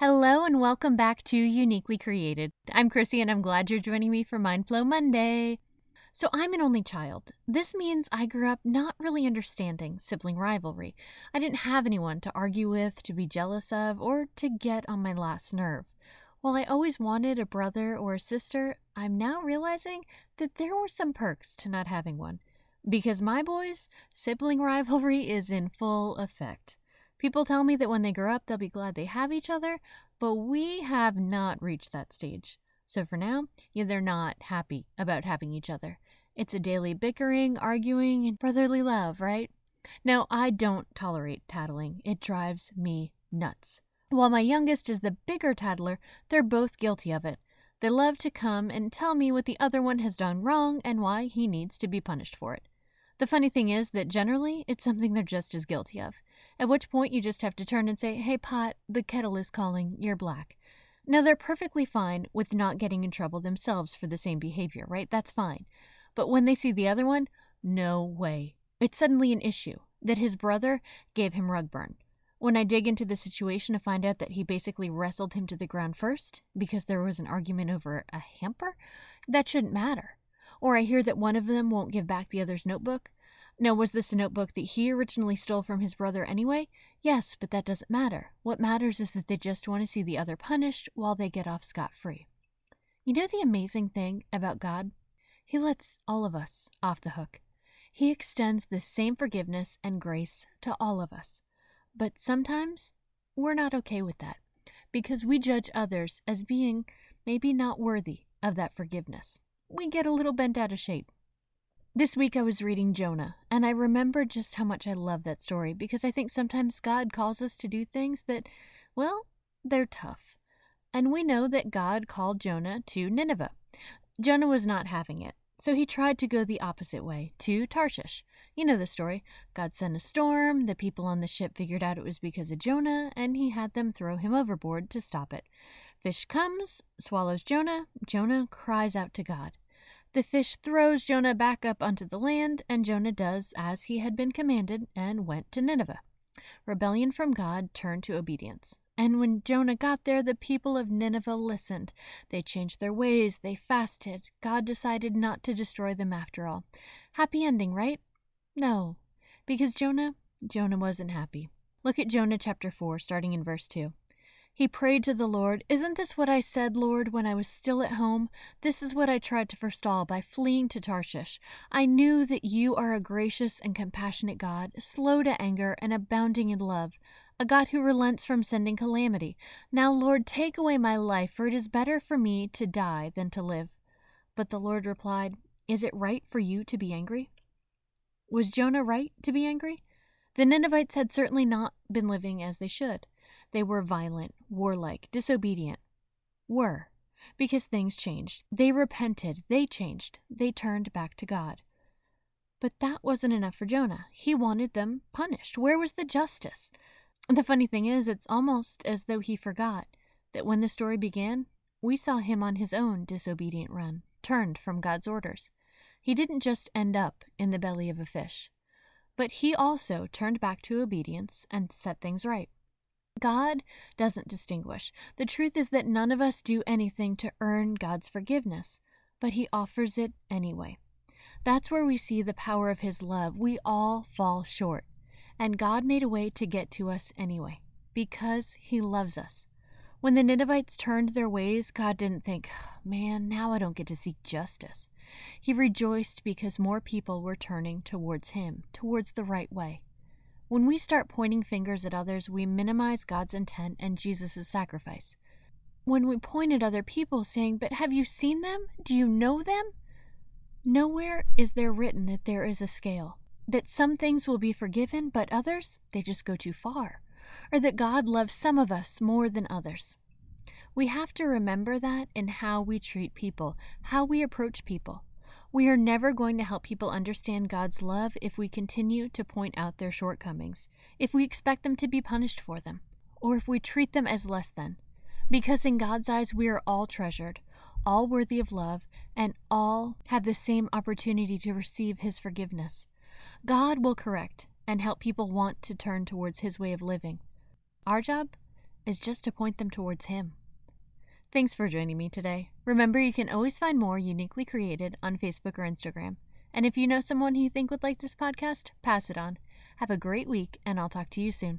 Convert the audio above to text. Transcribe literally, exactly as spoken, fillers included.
Hello and welcome back to Uniquely Created. I'm Chrissy and I'm glad you're joining me for Mindflow Monday. So I'm an only child. This means I grew up not really understanding sibling rivalry. I didn't have anyone to argue with, to be jealous of, or to get on my last nerve. While I always wanted a brother or a sister, I'm now realizing that there were some perks to not having one. Because my boys, sibling rivalry is in full effect. People tell me that when they grow up, they'll be glad they have each other, but we have not reached that stage. So for now, yeah, they're not happy about having each other. It's a daily bickering, arguing, and brotherly love, right? Now, I don't tolerate tattling. It drives me nuts. While my youngest is the bigger tattler, they're both guilty of it. They love to come and tell me what the other one has done wrong and why he needs to be punished for it. The funny thing is that generally, it's something they're just as guilty of. At which point you just have to turn and say, "Hey, pot, the kettle is calling, you're black." Now, they're perfectly fine with not getting in trouble themselves for the same behavior, right? That's fine. But when they see the other one, no way. It's suddenly an issue that his brother gave him rug burn. When I dig into the situation to find out that he basically wrestled him to the ground first because there was an argument over a hamper, that shouldn't matter. Or I hear that one of them won't give back the other's notebook. Now, was this a notebook that he originally stole from his brother anyway? Yes, but that doesn't matter. What matters is that they just want to see the other punished while they get off scot-free. You know the amazing thing about God? He lets all of us off the hook. He extends the same forgiveness and grace to all of us. But sometimes we're not okay with that because we judge others as being maybe not worthy of that forgiveness. We get a little bent out of shape. This week I was reading Jonah, and I remembered just how much I love that story because I think sometimes God calls us to do things that, well, they're tough. And we know that God called Jonah to Nineveh. Jonah was not having it, so he tried to go the opposite way, to Tarshish. You know the story. God sent a storm, the people on the ship figured out it was because of Jonah, and he had them throw him overboard to stop it. Fish comes, swallows Jonah, Jonah cries out to God. The fish throws Jonah back up onto the land, and Jonah does as he had been commanded and went to Nineveh. Rebellion from God turned to obedience. And when Jonah got there, the people of Nineveh listened. They changed their ways. They fasted. God decided not to destroy them after all. Happy ending, right? No, because Jonah, Jonah wasn't happy. Look at Jonah chapter four, starting in verse two. He prayed to the Lord, "Isn't this what I said, Lord, when I was still at home? This is what I tried to forestall by fleeing to Tarshish. I knew that you are a gracious and compassionate God, slow to anger and abounding in love, a God who relents from sending calamity. Now, Lord, take away my life, for it is better for me to die than to live." But the Lord replied, "Is it right for you to be angry?" Was Jonah right to be angry? The Ninevites had certainly not been living as they should. They were violent, warlike, disobedient. Were. Because things changed. They repented. They changed. They turned back to God. But that wasn't enough for Jonah. He wanted them punished. Where was the justice? The funny thing is, it's almost as though he forgot that when the story began, we saw him on his own disobedient run, turned from God's orders. He didn't just end up in the belly of a fish, but he also turned back to obedience and set things right. God doesn't distinguish. The truth is that none of us do anything to earn God's forgiveness, but he offers it anyway. That's where we see the power of his love. We all fall short, and God made a way to get to us anyway, because he loves us. When the Ninevites turned their ways, God didn't think, "Man, now I don't get to seek justice." He rejoiced because more people were turning towards him, towards the right way. When we start pointing fingers at others, we minimize God's intent and Jesus' sacrifice. When we point at other people saying, "But have you seen them? Do you know them?" Nowhere is there written that there is a scale, that some things will be forgiven, but others, they just go too far, or that God loves some of us more than others. We have to remember that in how we treat people, how we approach people. We are never going to help people understand God's love if we continue to point out their shortcomings, if we expect them to be punished for them, or if we treat them as less than. Because in God's eyes, we are all treasured, all worthy of love, and all have the same opportunity to receive his forgiveness. God will correct and help people want to turn towards his way of living. Our job is just to point them towards Him. Thanks for joining me today. Remember, you can always find more Uniquely Created on Facebook or Instagram. And if you know someone who you think would like this podcast, pass it on. Have a great week, and I'll talk to you soon.